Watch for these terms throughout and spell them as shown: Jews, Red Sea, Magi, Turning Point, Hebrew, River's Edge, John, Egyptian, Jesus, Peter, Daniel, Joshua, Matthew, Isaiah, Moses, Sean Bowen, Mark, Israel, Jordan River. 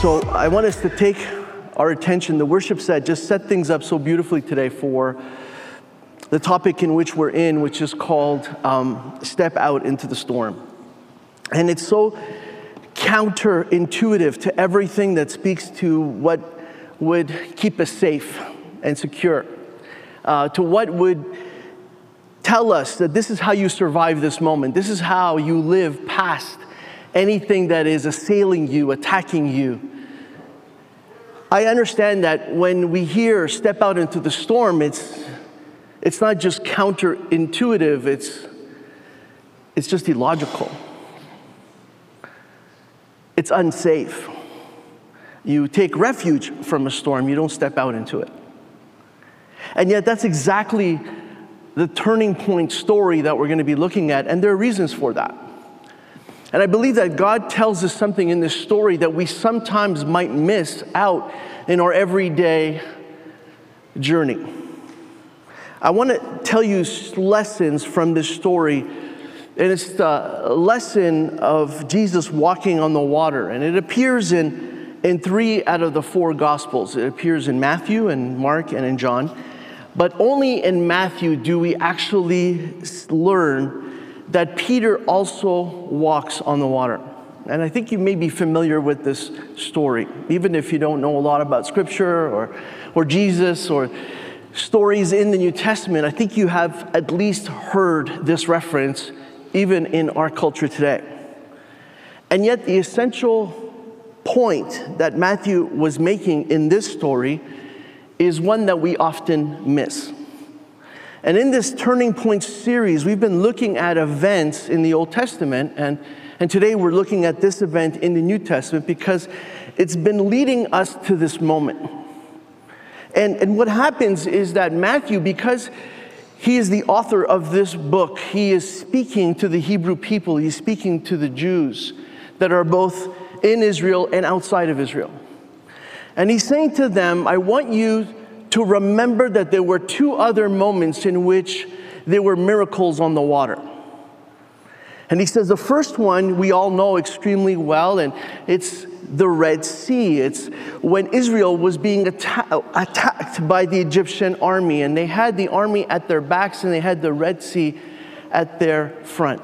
So I want us to take our attention. The worship set just set things up so beautifully today for the topic in which we're in, which is called Step Out into the Storm. And it's so counterintuitive to everything that speaks to what would keep us safe and secure, to what would tell us that this is how you survive this moment. This is how you live past anything that is assailing you, attacking you. I understand that when we hear step out into the storm, it's not just counterintuitive, it's just illogical. It's unsafe. You take refuge from a storm, you don't step out into it. And yet that's exactly the turning point story that we're going to be looking at, and there are reasons for that. And I believe that God tells us something in this story that we sometimes might miss out in our everyday journey. I want to tell you lessons from this story, and it's the lesson of Jesus walking on the water. And it appears in three out of the four Gospels. It appears in Matthew and Mark and in John. But only in Matthew do we actually learn that Peter also walks on the water. And I think you may be familiar with this story, even if you don't know a lot about Scripture or Jesus or stories in the New Testament. I think you have at least heard this reference, even in our culture today. And yet the essential point that Matthew was making in this story is one that we often miss. And in this Turning Point series, we've been looking at events in the Old Testament, and today we're looking at this event in the New Testament because it's been leading us to this moment. And what happens is that Matthew, because he is the author of this book, he is speaking to the Hebrew people, he's speaking to the Jews that are both in Israel and outside of Israel. And he's saying to them, I want you to remember that there were two other moments in which there were miracles on the water. And he says the first one we all know extremely well, and it's the Red Sea. It's when Israel was being attacked by the Egyptian army, and they had the army at their backs and they had the Red Sea at their front.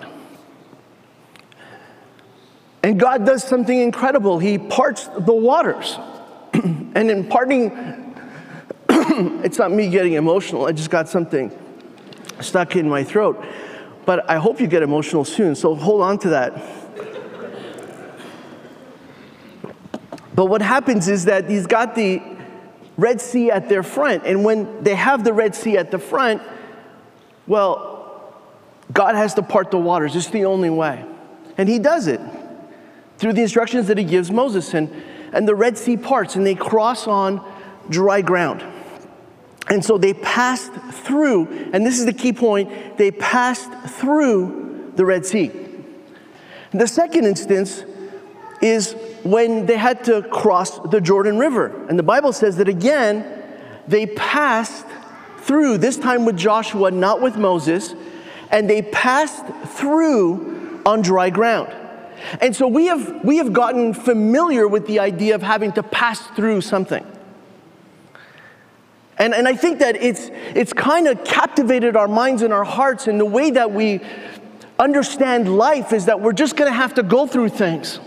And God does something incredible. He parts the waters. And in parting, it's not me getting emotional. I just got something stuck in my throat. But I hope you get emotional soon, so hold on to that. But what happens is that he's got the Red Sea at their front. And when they have the Red Sea at the front, well, God has to part the waters. It's the only way. And he does it through the instructions that he gives Moses. And the Red Sea parts, and they cross on dry ground. And so they passed through, and this is the key point, they passed through the Red Sea. The second instance is when they had to cross the Jordan River. And the Bible says that again, they passed through, this time with Joshua, not with Moses, and they passed through on dry ground. And so we have gotten familiar with the idea of having to pass through something. And I think that it's kind of captivated our minds and our hearts, and the way that we understand life is that we're just going to have to go through things.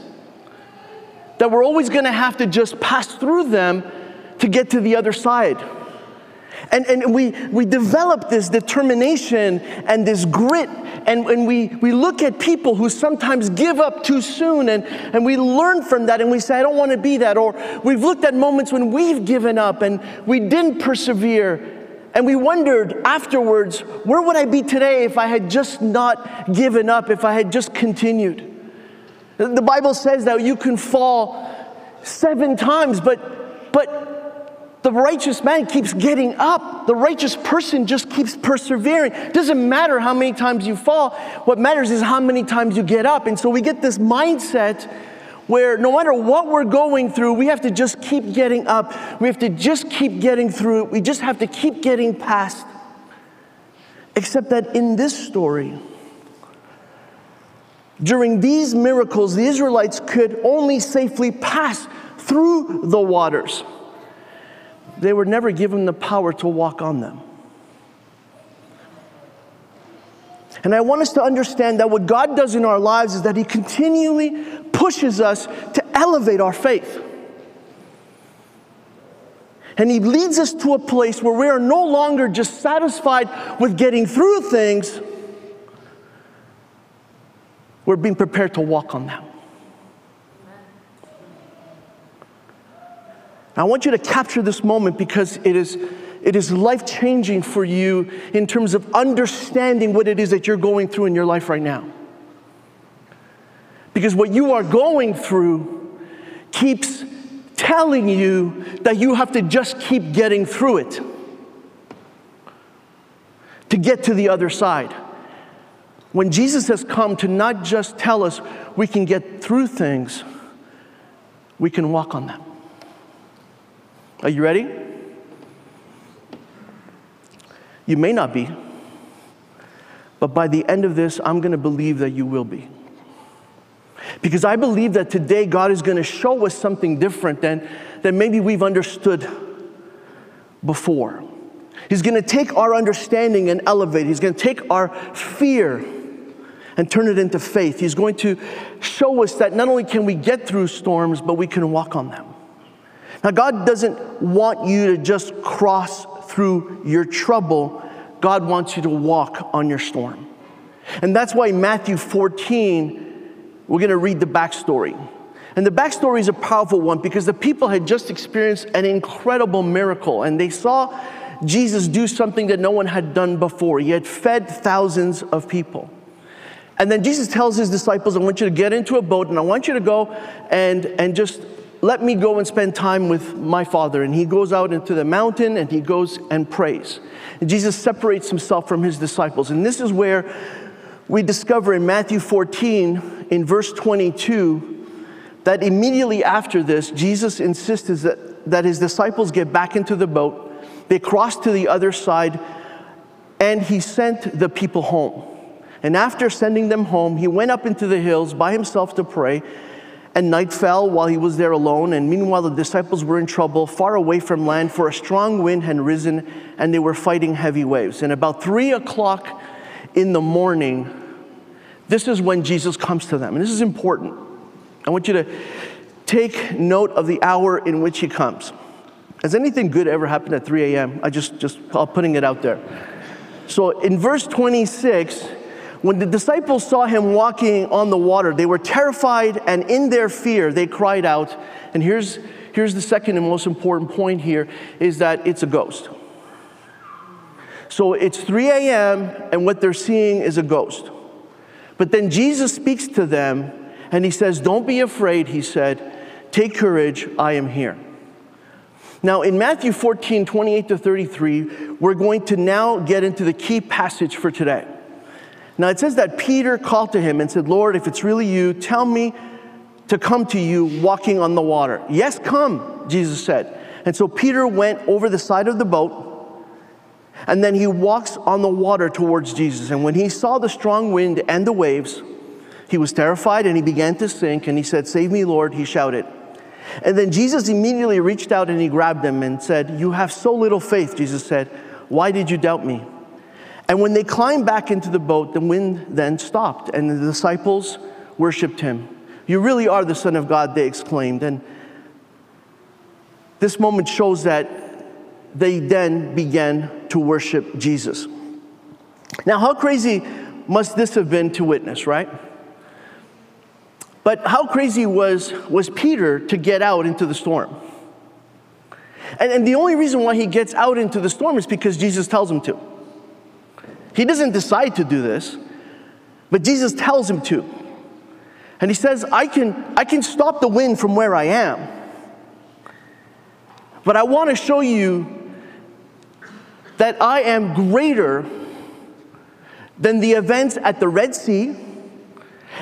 That we're always going to have to just pass through them to get to the other side. And we develop this determination and this grit, and we look at people who sometimes give up too soon, and we learn from that, and we say, I don't want to be that. Or we've looked at moments when we've given up and we didn't persevere, and we wondered afterwards, where would I be today if I had just not given up, if I had just continued? The Bible says that you can fall 7 times, but the righteous man keeps getting up. The righteous person just keeps persevering. It doesn't matter how many times you fall. What matters is how many times you get up. And so we get this mindset where no matter what we're going through, we have to just keep getting up. We have to just keep getting through. We just have to keep getting past. Except that in this story, during these miracles, the Israelites could only safely pass through the waters. They were never given the power to walk on them. And I want us to understand that what God does in our lives is that He continually pushes us to elevate our faith. And He leads us to a place where we are no longer just satisfied with getting through things. We're being prepared to walk on them. I want you to capture this moment because it is life-changing for you in terms of understanding what it is that you're going through in your life right now. Because what you are going through keeps telling you that you have to just keep getting through it to get to the other side. When Jesus has come to not just tell us we can get through things, we can walk on them. Are you ready? You may not be, but by the end of this, I'm going to believe that you will be. Because I believe that today God is going to show us something different than maybe we've understood before. He's going to take our understanding and elevate it. He's going to take our fear and turn it into faith. He's going to show us that not only can we get through storms, but we can walk on them. Now, God doesn't want you to just cross through your trouble. God wants you to walk on your storm. And that's why Matthew 14, we're going to read the backstory. And the backstory is a powerful one because the people had just experienced an incredible miracle, and they saw Jesus do something that no one had done before. He had fed thousands of people. And then Jesus tells his disciples, I want you to get into a boat and I want you to go and just let me go and spend time with my Father. And he goes out into the mountain and he goes and prays. And Jesus separates himself from his disciples. And this is where we discover in Matthew 14, in verse 22, that immediately after this, Jesus insists that his disciples get back into the boat. They crossed to the other side, and he sent the people home. And after sending them home, he went up into the hills by himself to pray, and night fell while he was there alone. And meanwhile, the disciples were in trouble, far away from land, for a strong wind had risen, and they were fighting heavy waves. And about 3 o'clock in the morning, this is when Jesus comes to them. And this is important. I want you to take note of the hour in which he comes. Has anything good ever happened at 3 a.m.? I'm putting it out there. So in verse 26, when the disciples saw him walking on the water, they were terrified, and in their fear, they cried out. And here's the second and most important point here, is that it's a ghost. So it's 3 a.m., and what they're seeing is a ghost. But then Jesus speaks to them, and he says, don't be afraid, he said. Take courage, I am here. Now, in Matthew 14, 28 to 33, we're going to now get into the key passage for today. Now, it says that Peter called to him and said, Lord, if it's really you, tell me to come to you walking on the water. Yes, come, Jesus said. And so Peter went over the side of the boat, and then he walks on the water towards Jesus. And when he saw the strong wind and the waves, he was terrified, and he began to sink, and he said, save me, Lord, he shouted. And then Jesus immediately reached out and he grabbed him and said, you have so little faith, Jesus said. Why did you doubt me? And when they climbed back into the boat, the wind then stopped, and the disciples worshipped him. You really are the Son of God, they exclaimed. And this moment shows that they then began to worship Jesus. Now, how crazy must this have been to witness, right? But how crazy was Peter to get out into the storm? And the only reason why he gets out into the storm is because Jesus tells him to. He doesn't decide to do this, but Jesus tells him to. And he says, I can stop the wind from where I am. But I want to show you that I am greater than the events at the Red Sea,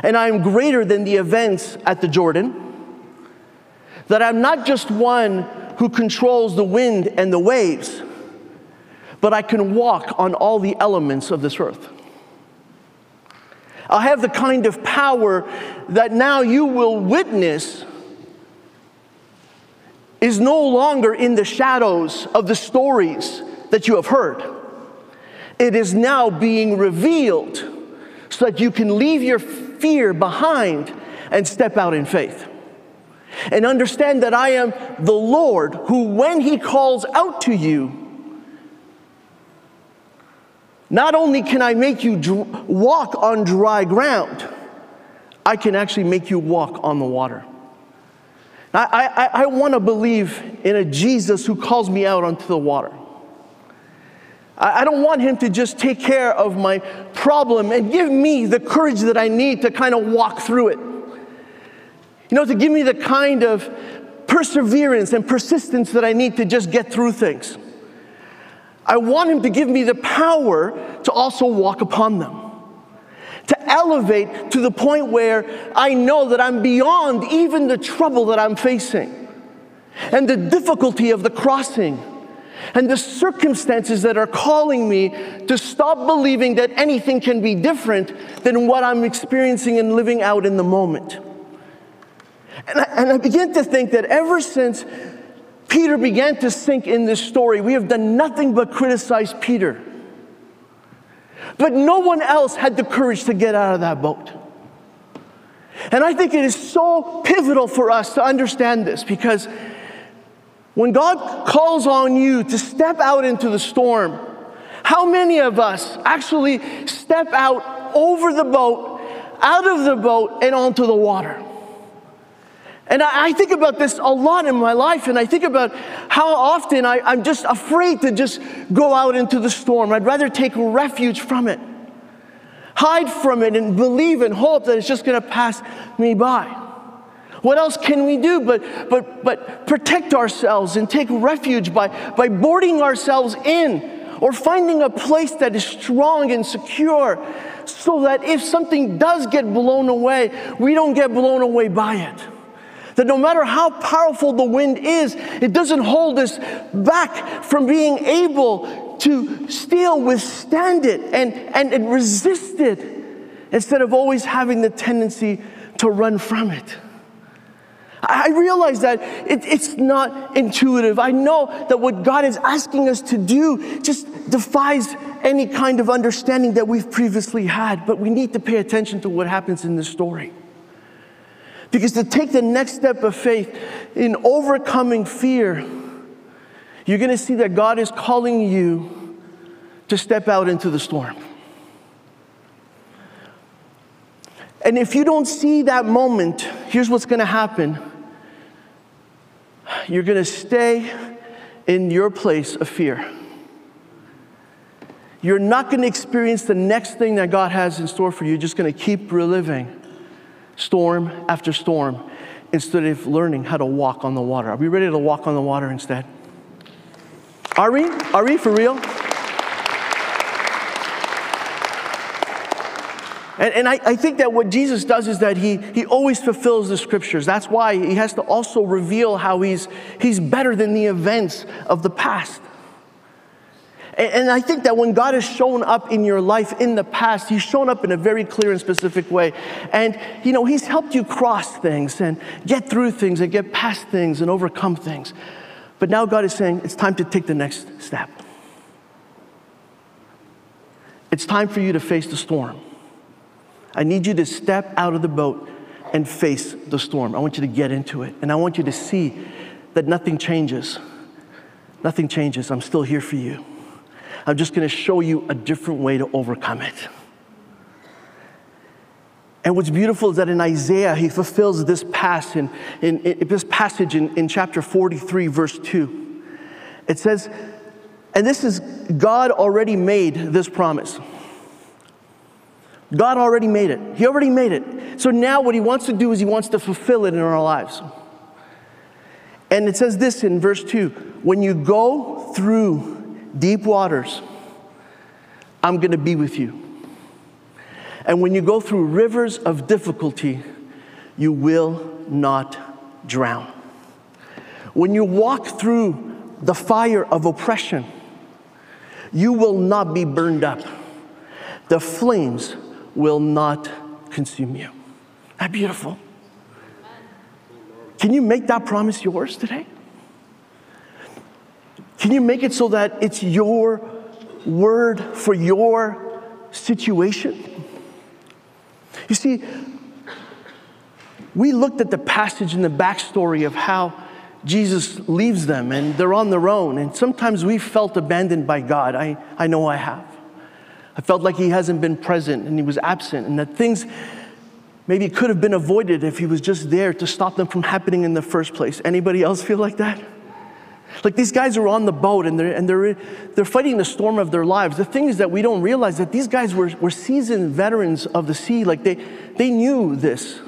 and I am greater than the events at the Jordan. That I'm not just one who controls the wind and the waves, but I can walk on all the elements of this earth. I have the kind of power that now you will witness is no longer in the shadows of the stories that you have heard. It is now being revealed so that you can leave your fear behind and step out in faith. And understand that I am the Lord who, when He calls out to you, not only can I make you walk on dry ground, I can actually make you walk on the water. I want to believe in a Jesus who calls me out onto the water. I don't want Him to just take care of my problem and give me the courage that I need to kind of walk through it. You know, to give me the kind of perseverance and persistence that I need to just get through things. I want Him to give me the power to also walk upon them. To elevate to the point where I know that I'm beyond even the trouble that I'm facing. And the difficulty of the crossing. And the circumstances that are calling me to stop believing that anything can be different than what I'm experiencing and living out in the moment. And I begin to think that ever since Peter began to sink in this story, we have done nothing but criticize Peter. But no one else had the courage to get out of that boat. And I think it is so pivotal for us to understand this, because when God calls on you to step out into the storm, how many of us actually step out over the boat, out of the boat, and onto the water? And I think about this a lot in my life, and I think about how often I'm just afraid to just go out into the storm. I'd rather take refuge from it, hide from it, and believe and hope that it's just going to pass me by. What else can we do but protect ourselves and take refuge by boarding ourselves in or finding a place that is strong and secure so that if something does get blown away, we don't get blown away by it. That no matter how powerful the wind is, it doesn't hold us back from being able to still withstand it and resist it, instead of always having the tendency to run from it. I realize that it's not intuitive. I know that what God is asking us to do just defies any kind of understanding that we've previously had, but we need to pay attention to what happens in this story. Because to take the next step of faith in overcoming fear, you're going to see that God is calling you to step out into the storm. And if you don't see that moment, here's what's going to happen. You're going to stay in your place of fear. You're not going to experience the next thing that God has in store for you. You're just going to keep reliving storm after storm, instead of learning how to walk on the water. Are we ready to walk on the water instead? Are we? Are we for real? And I think that what Jesus does is that he always fulfills the scriptures. That's why He has to also reveal how he's better than the events of the past. And I think that when God has shown up in your life in the past, He's shown up in a very clear and specific way. And, you know, He's helped you cross things and get through things and get past things and overcome things. But now God is saying, it's time to take the next step. It's time for you to face the storm. I need you to step out of the boat and face the storm. I want you to get into it. And I want you to see that nothing changes. Nothing changes. I'm still here for you. I'm just going to show you a different way to overcome it. And what's beautiful is that in Isaiah, he fulfills this passage in chapter 43, verse 2. It says, and this is God already made this promise. God already made it. He already made it. So now what he wants to do is he wants to fulfill it in our lives. And it says this in verse 2, when you go through deep waters, I'm going to be with you. And when you go through rivers of difficulty, you will not drown. When you walk through the fire of oppression, you will not be burned up. The flames will not consume you. Isn't that beautiful? Can you make that promise yours today? Can you make it so that it's your word for your situation? You see, we looked at the passage and the backstory of how Jesus leaves them and they're on their own. And sometimes we felt abandoned by God. I know I have. I felt like he hasn't been present and he was absent, and that things maybe could have been avoided if he was just there to stop them from happening in the first place. Anybody else feel like that? Like these guys are on the boat and they're fighting the storm of their lives. The thing is that we don't realize that these guys were seasoned veterans of the sea. Like they knew this.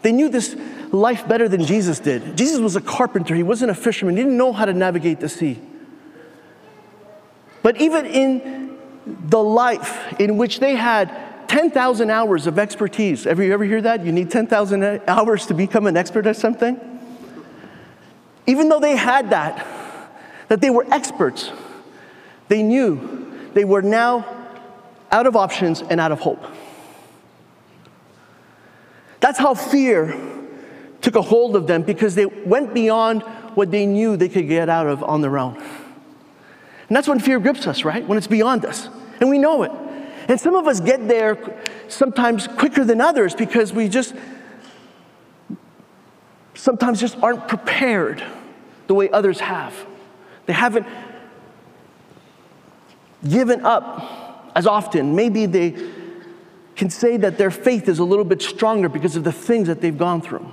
They knew this life better than Jesus did. Jesus was a carpenter. He wasn't a fisherman. He didn't know how to navigate the sea. But even in the life in which they had 10,000 hours of expertise. You ever hear that? You need 10,000 hours to become an expert at something? Even though they had that they were experts, they knew they were now out of options and out of hope. That's how fear took a hold of them, because they went beyond what they knew they could get out of on their own. And that's when fear grips us, right? When it's beyond us. And we know it. And some of us get there sometimes quicker than others because we just sometimes just aren't prepared the way others have. They haven't given up as often. Maybe they can say that their faith is a little bit stronger because of the things that they've gone through.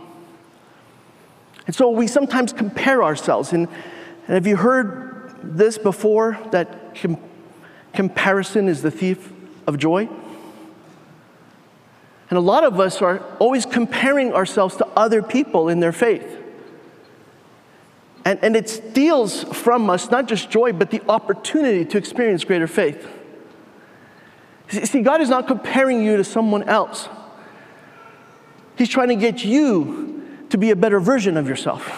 And so we sometimes compare ourselves. And have you heard this before, that comparison is the thief of joy? And a lot of us are always comparing ourselves to other people in their faith. And it steals from us not just joy, but the opportunity to experience greater faith. See, God is not comparing you to someone else. He's trying to get you to be a better version of yourself.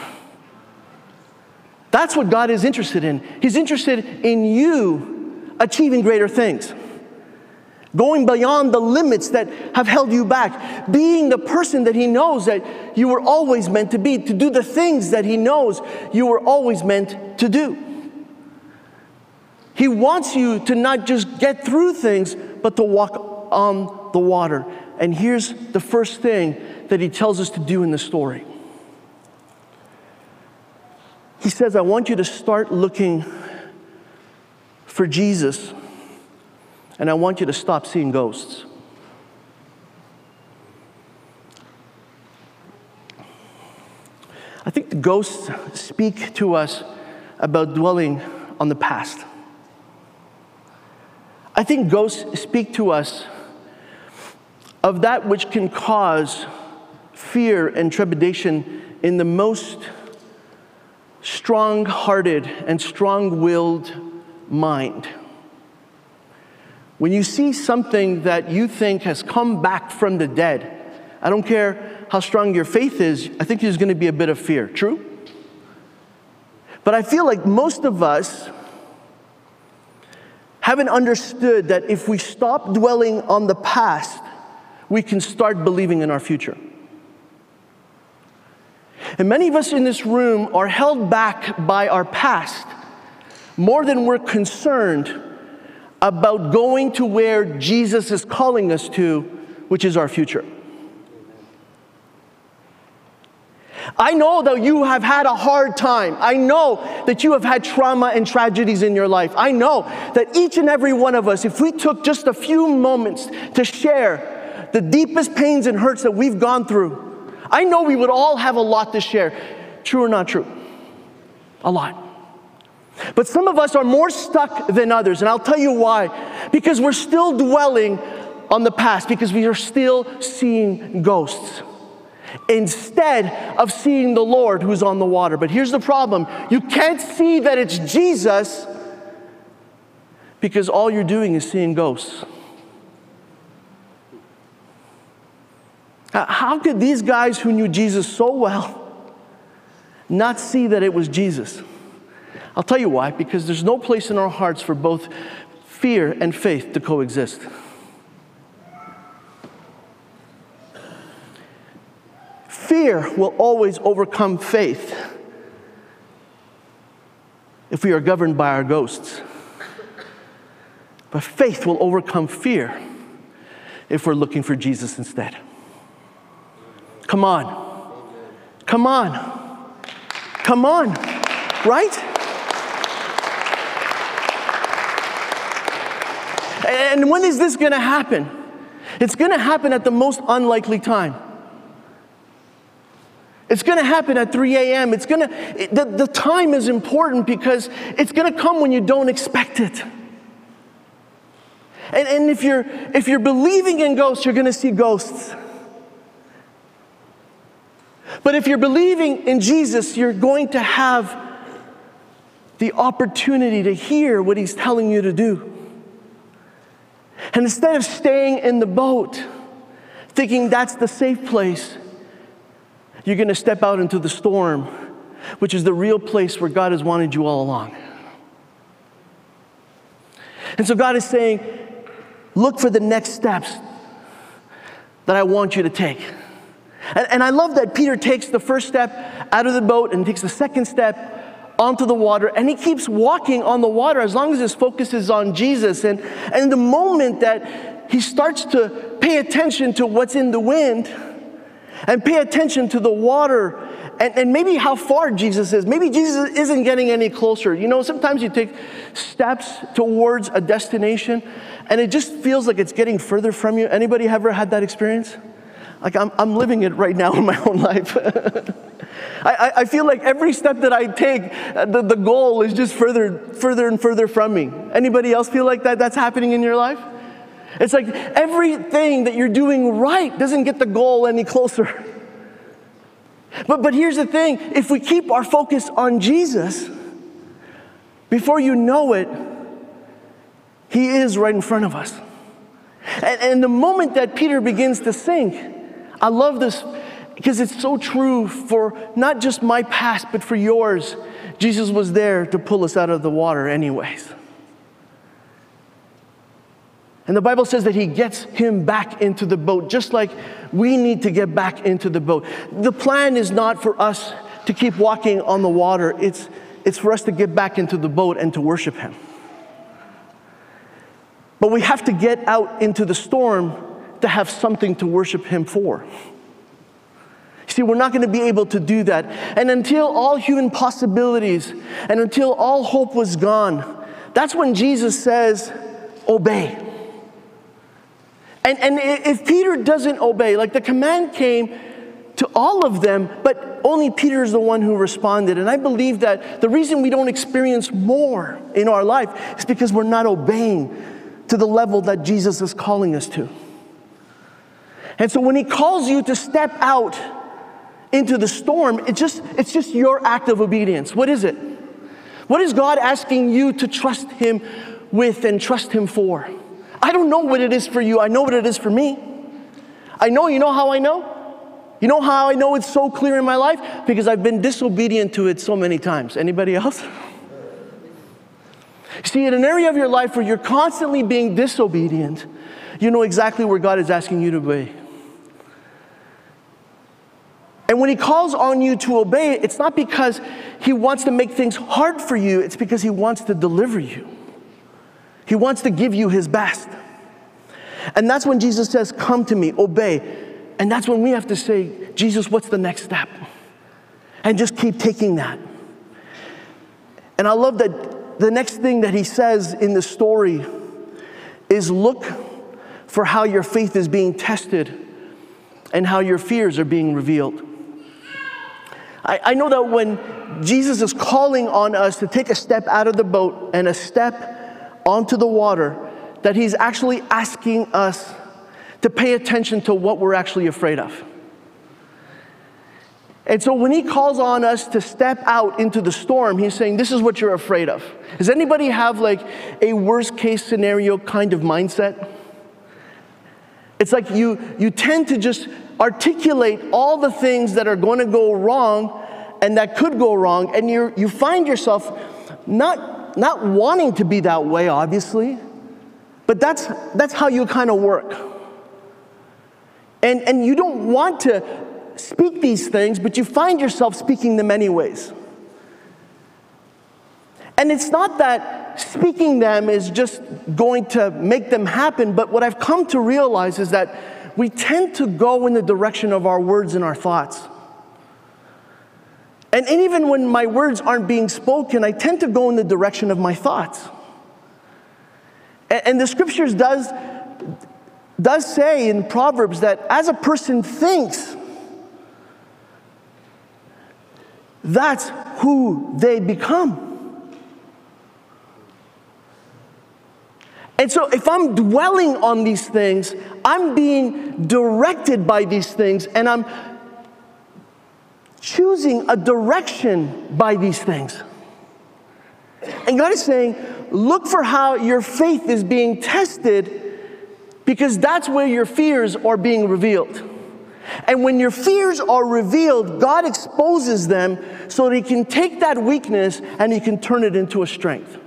That's what God is interested in. He's interested in you achieving greater things. Going beyond the limits that have held you back. Being the person that he knows that you were always meant to be. To do the things that he knows you were always meant to do. He wants you to not just get through things, but to walk on the water. And here's the first thing that he tells us to do in the story. He says, I want you to start looking for Jesus. And I want you to stop seeing ghosts. I think the ghosts speak to us about dwelling on the past. I think ghosts speak to us of that which can cause fear and trepidation in the most strong-hearted and strong-willed mind. When you see something that you think has come back from the dead, I don't care how strong your faith is, I think there's going to be a bit of fear. True? But I feel like most of us haven't understood that if we stop dwelling on the past, we can start believing in our future. And many of us in this room are held back by our past more than we're concerned about going to where Jesus is calling us to, which is our future. I know that you have had a hard time. I know that you have had trauma and tragedies in your life. I know that each and every one of us, if we took just a few moments to share the deepest pains and hurts that we've gone through, I know we would all have a lot to share. True or not true? A lot. But some of us are more stuck than others, and I'll tell you why. Because we're still dwelling on the past because we are still seeing ghosts instead of seeing the Lord who's on the water. But here's the problem. You can't see that it's Jesus because all you're doing is seeing ghosts. How could these guys who knew Jesus so well not see that it was Jesus? I'll tell you why. Because there's no place in our hearts for both fear and faith to coexist. Fear will always overcome faith if we are governed by our ghosts. But faith will overcome fear if we're looking for Jesus instead. Come on. Come on. Come on. Right? And when is this going to happen? It's going to happen at the most unlikely time. It's going to happen at 3 a.m. It's going to, the time is important because it's going to come when you don't expect it. And if you're believing in ghosts, you're going to see ghosts. But if you're believing in Jesus, you're going to have the opportunity to hear what he's telling you to do. And instead of staying in the boat, thinking that's the safe place, you're going to step out into the storm, which is the real place where God has wanted you all along. And so God is saying, look for the next steps that I want you to take. And I love that Peter takes the first step out of the boat and takes the second step onto the water, and he keeps walking on the water as long as his focus is on Jesus. And the moment that he starts to pay attention to what's in the wind and pay attention to the water and maybe how far Jesus is, maybe Jesus isn't getting any closer. You know, sometimes you take steps towards a destination and it just feels like it's getting further from you. Anybody ever had that experience? Like I'm living it right now in my own life. I feel like every step that I take, the goal is just further and further from me. Anybody else feel like that's happening in your life? It's like everything that you're doing right doesn't get the goal any closer. But here's the thing. If we keep our focus on Jesus, before you know it, he is right in front of us. And the moment that Peter begins to sink, I love this because it's so true for not just my past, but for yours. Jesus was there to pull us out of the water anyways. And the Bible says that he gets him back into the boat, just like we need to get back into the boat. The plan is not for us to keep walking on the water. It's for us to get back into the boat and to worship him. But we have to get out into the storm to have something to worship him for. See, we're not going to be able to do that. And until all human possibilities and until all hope was gone, that's when Jesus says, obey. And if Peter doesn't obey, like the command came to all of them, but only Peter is the one who responded. And I believe that the reason we don't experience more in our life is because we're not obeying to the level that Jesus is calling us to. And so when he calls you to step out into the storm, it's just your act of obedience. What is it? What is God asking you to trust him with and trust him for? I don't know what it is for you. I know what it is for me. I know, you know how I know? You know how I know it's so clear in my life? Because I've been disobedient to it so many times. Anybody else? See, in an area of your life where you're constantly being disobedient, you know exactly where God is asking you to obey. And when he calls on you to obey, it's not because he wants to make things hard for you. It's because he wants to deliver you. He wants to give you his best. And that's when Jesus says, come to me, obey. And that's when we have to say, Jesus, what's the next step? And just keep taking that. And I love that the next thing that he says in the story is look for how your faith is being tested and how your fears are being revealed. I know that when Jesus is calling on us to take a step out of the boat and a step onto the water, that he's actually asking us to pay attention to what we're actually afraid of. And so when he calls on us to step out into the storm, he's saying, this is what you're afraid of. Does anybody have like a worst case scenario kind of mindset? It's like you tend to just articulate all the things that are going to go wrong and that could go wrong, and you find yourself not wanting to be that way, obviously, but that's how you kind of work. And you don't want to speak these things, but you find yourself speaking them anyways. And it's not that speaking them is just going to make them happen, but what I've come to realize is that we tend to go in the direction of our words and our thoughts. And even when my words aren't being spoken, I tend to go in the direction of my thoughts. And the scriptures does say in Proverbs that as a person thinks, that's who they become. And so if I'm dwelling on these things, I'm being directed by these things, and I'm choosing a direction by these things. And God is saying, look for how your faith is being tested, because that's where your fears are being revealed. And when your fears are revealed, God exposes them so that he can take that weakness and he can turn it into a strength.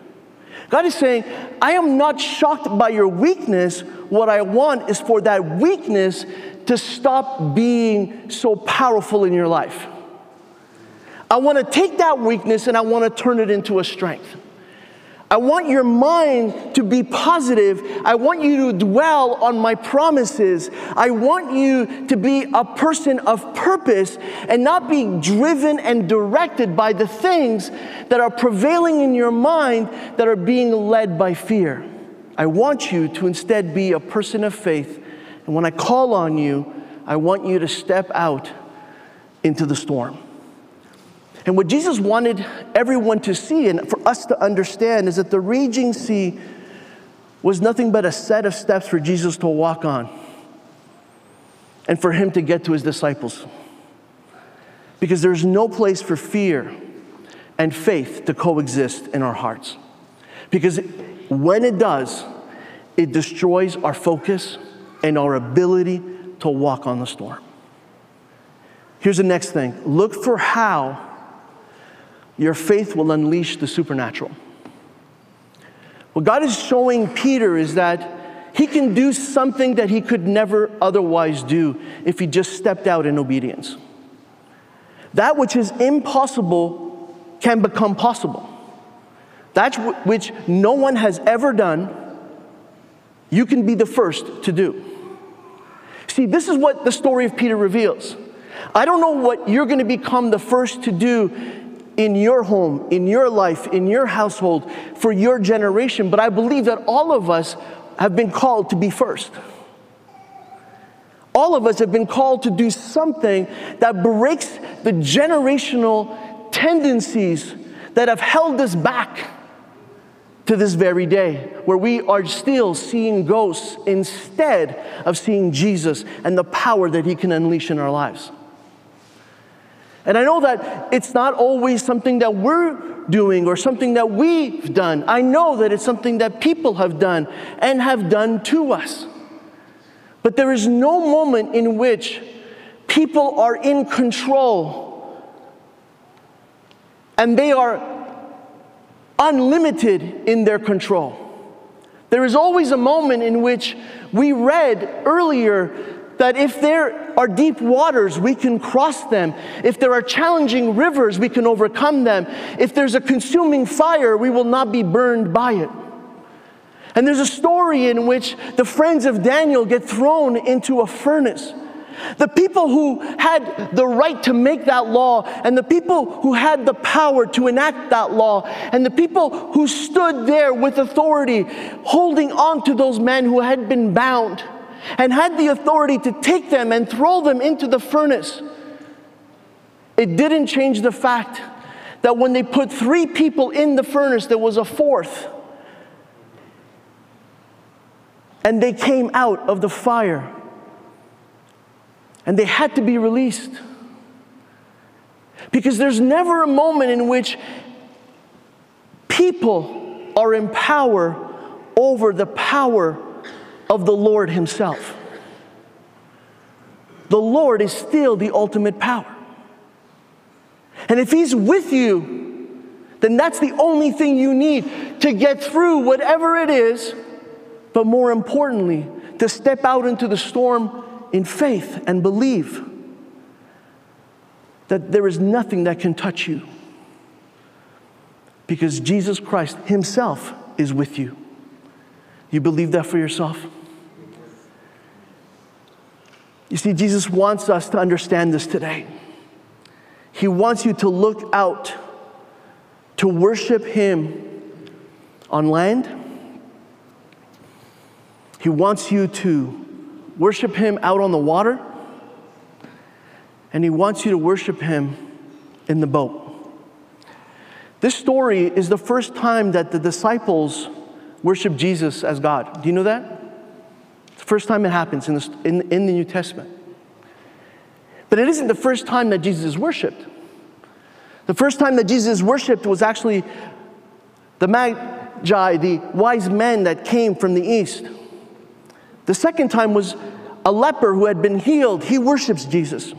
God is saying, I am not shocked by your weakness. What I want is for that weakness to stop being so powerful in your life. I want to take that weakness and I want to turn it into a strength. I want your mind to be positive. I want you to dwell on my promises. I want you to be a person of purpose and not be driven and directed by the things that are prevailing in your mind that are being led by fear. I want you to instead be a person of faith. And when I call on you, I want you to step out into the storm. And what Jesus wanted everyone to see and for us to understand is that the raging sea was nothing but a set of steps for Jesus to walk on and for him to get to his disciples. Because there's no place for fear and faith to coexist in our hearts. Because when it does, it destroys our focus and our ability to walk on the storm. Here's the next thing. Look for how your faith will unleash the supernatural. What God is showing Peter is that he can do something that he could never otherwise do if he just stepped out in obedience. That which is impossible can become possible. That which no one has ever done, you can be the first to do. See, this is what the story of Peter reveals. I don't know what you're going to become the first to do in your home, in your life, in your household, for your generation, but I believe that all of us have been called to be first. All of us have been called to do something that breaks the generational tendencies that have held us back to this very day, where we are still seeing ghosts instead of seeing Jesus and the power that he can unleash in our lives. And I know that it's not always something that we're doing or something that we've done. I know that it's something that people have done and have done to us. But there is no moment in which people are in control and they are unlimited in their control. There is always a moment in which we read earlier that if there are deep waters, we can cross them. If there are challenging rivers, we can overcome them. If there's a consuming fire, we will not be burned by it. And there's a story in which the friends of Daniel get thrown into a furnace. The people who had the right to make that law, and the people who had the power to enact that law, and the people who stood there with authority, holding on to those men who had been bound, and had the authority to take them and throw them into the furnace. It didn't change the fact that when they put 3 people in the furnace, there was a 4th. And they came out of the fire And they had to be released. Because there's never a moment in which people are in power over the power of the Lord Himself. The Lord is still the ultimate power. And if He's with you, then that's the only thing you need to get through whatever it is, but more importantly, to step out into the storm in faith and believe that there is nothing that can touch you, because Jesus Christ Himself is with you. You believe that for yourself? You see, Jesus wants us to understand this today. He wants you to look out, to worship Him on land. He wants you to worship Him out on the water. And He wants you to worship Him in the boat. This story is the first time that the disciples worship Jesus as God. Do you know that? It's the first time it happens in the New Testament. But it isn't the first time that Jesus is worshipped. The first time that Jesus is worshipped was actually the Magi, the wise men that came from the east. The second time was a leper who had been healed. He worships Jesus.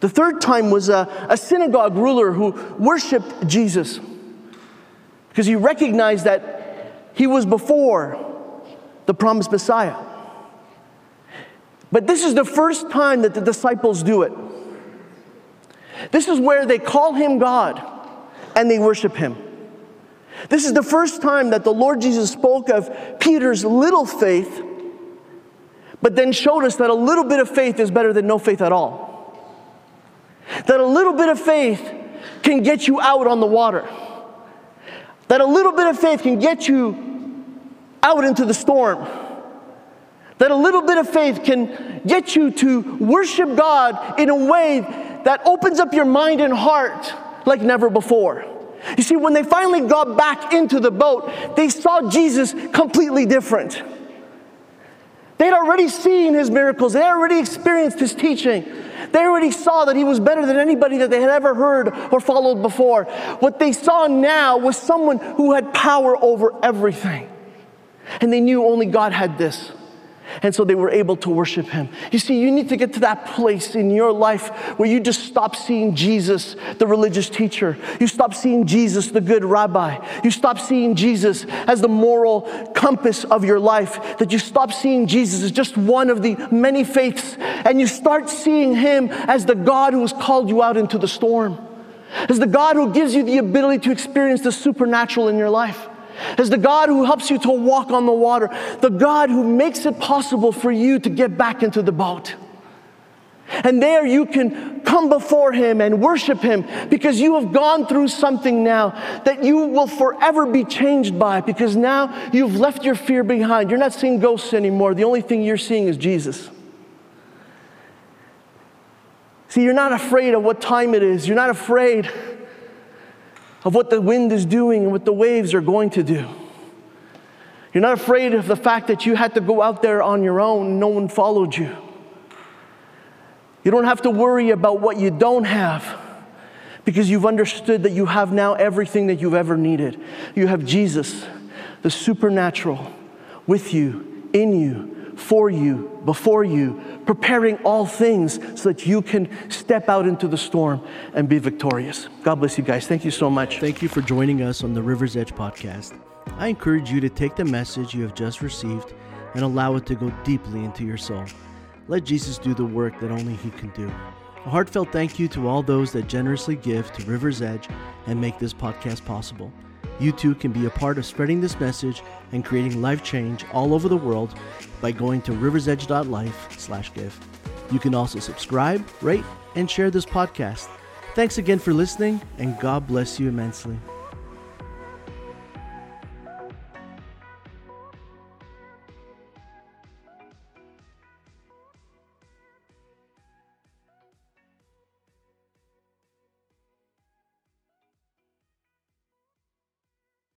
The third time was a synagogue ruler who worshipped Jesus because he recognized that He was before the promised Messiah. But this is the first time that the disciples do it. This is where they call Him God and they worship Him. This is the first time that the Lord Jesus spoke of Peter's little faith, but then showed us that a little bit of faith is better than no faith at all. That a little bit of faith can get you out on the water. That a little bit of faith can get you out into the storm. That a little bit of faith can get you to worship God in a way that opens up your mind and heart like never before. You see, when they finally got back into the boat, they saw Jesus completely different. They'd already seen His miracles. They already experienced His teaching. They already saw that He was better than anybody that they had ever heard or followed before. What they saw now was someone who had power over everything. And they knew only God had this. And so they were able to worship Him. You see, you need to get to that place in your life where you just stop seeing Jesus, the religious teacher. You stop seeing Jesus, the good rabbi. You stop seeing Jesus as the moral compass of your life. That you stop seeing Jesus as just one of the many faiths. And you start seeing Him as the God who has called you out into the storm. As the God who gives you the ability to experience the supernatural in your life. As the God who helps you to walk on the water. The God who makes it possible for you to get back into the boat. And there you can come before Him and worship Him because you have gone through something now that you will forever be changed by, because now you've left your fear behind. You're not seeing ghosts anymore. The only thing you're seeing is Jesus. See, you're not afraid of what time it is. You're not afraid of what the wind is doing and what the waves are going to do. You're not afraid of the fact that you had to go out there on your own and no one followed you. You don't have to worry about what you don't have, because you've understood that you have now everything that you've ever needed. You have Jesus, the supernatural, with you, in you, for you, before you, preparing all things so that you can step out into the storm and be victorious. God bless you guys. Thank you so much. Thank you for joining us on the River's Edge podcast. I encourage you to take the message you have just received and allow it to go deeply into your soul. Let Jesus do the work that only He can do. A heartfelt thank you to all those that generously give to River's Edge and make this podcast possible. You too can be a part of spreading this message and creating life change all over the world by going to riversedge.life/give. You can also subscribe, rate, and share this podcast. Thanks again for listening, and God bless you immensely.